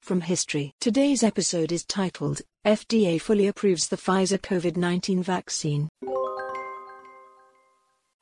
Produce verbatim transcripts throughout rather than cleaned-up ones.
from history. Today's episode is titled, F D A Fully Approves the Pfizer COVID nineteen Vaccine.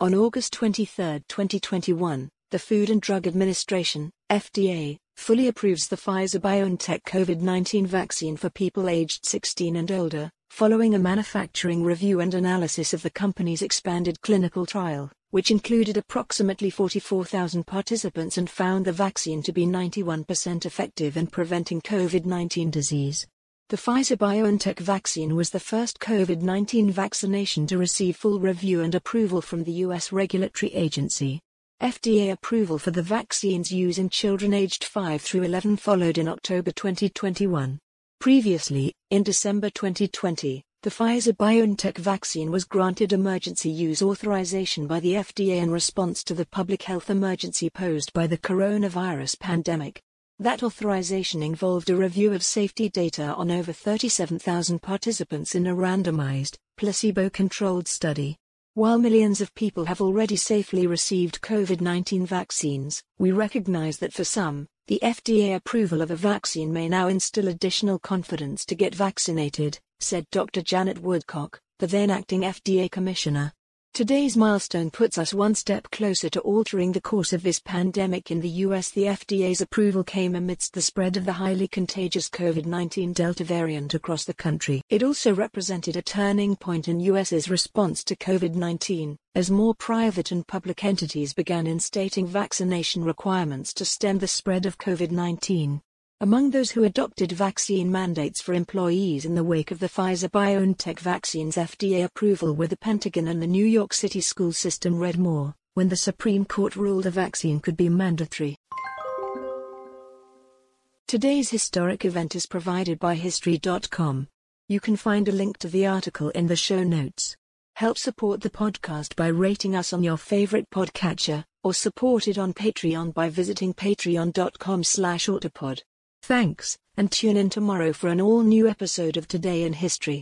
On August twenty-third, twenty twenty-one, the Food and Drug Administration, F D A, fully approves the Pfizer-BioNTech COVID nineteen vaccine for people aged sixteen and older, following a manufacturing review and analysis of the company's expanded clinical trial, which included approximately forty-four thousand participants and found the vaccine to be ninety-one percent effective in preventing COVID nineteen disease. The Pfizer-BioNTech vaccine was the first COVID nineteen vaccination to receive full review and approval from the U S regulatory agency. F D A approval for the vaccine's use in children aged five through eleven followed in October twenty twenty-one. Previously, in December twenty twenty, the Pfizer-BioNTech vaccine was granted emergency use authorization by the F D A in response to the public health emergency posed by the coronavirus pandemic. That authorization involved a review of safety data on over thirty-seven thousand participants in a randomized, placebo-controlled study. While millions of people have already safely received COVID nineteen vaccines, we recognize that for some, the F D A approval of a vaccine may now instill additional confidence to get vaccinated, said Doctor Janet Woodcock, the then-acting F D A commissioner. Today's milestone puts us one step closer to altering the course of this pandemic in the U S. The F D A's approval came amidst the spread of the highly contagious COVID nineteen Delta variant across the country. It also represented a turning point in U S's response to COVID nineteen, as more private and public entities began instating vaccination requirements to stem the spread of COVID nineteen. Among those who adopted vaccine mandates for employees in the wake of the Pfizer-BioNTech vaccine's F D A approval were the Pentagon and the New York City school system, read more, when the Supreme Court ruled a vaccine could be mandatory. Today's historic event is provided by History dot com. You can find a link to the article in the show notes. Help support the podcast by rating us on your favorite podcatcher, or support it on Patreon by visiting patreon dot com slash autopod. Thanks, and tune in tomorrow for an all-new episode of Today in History.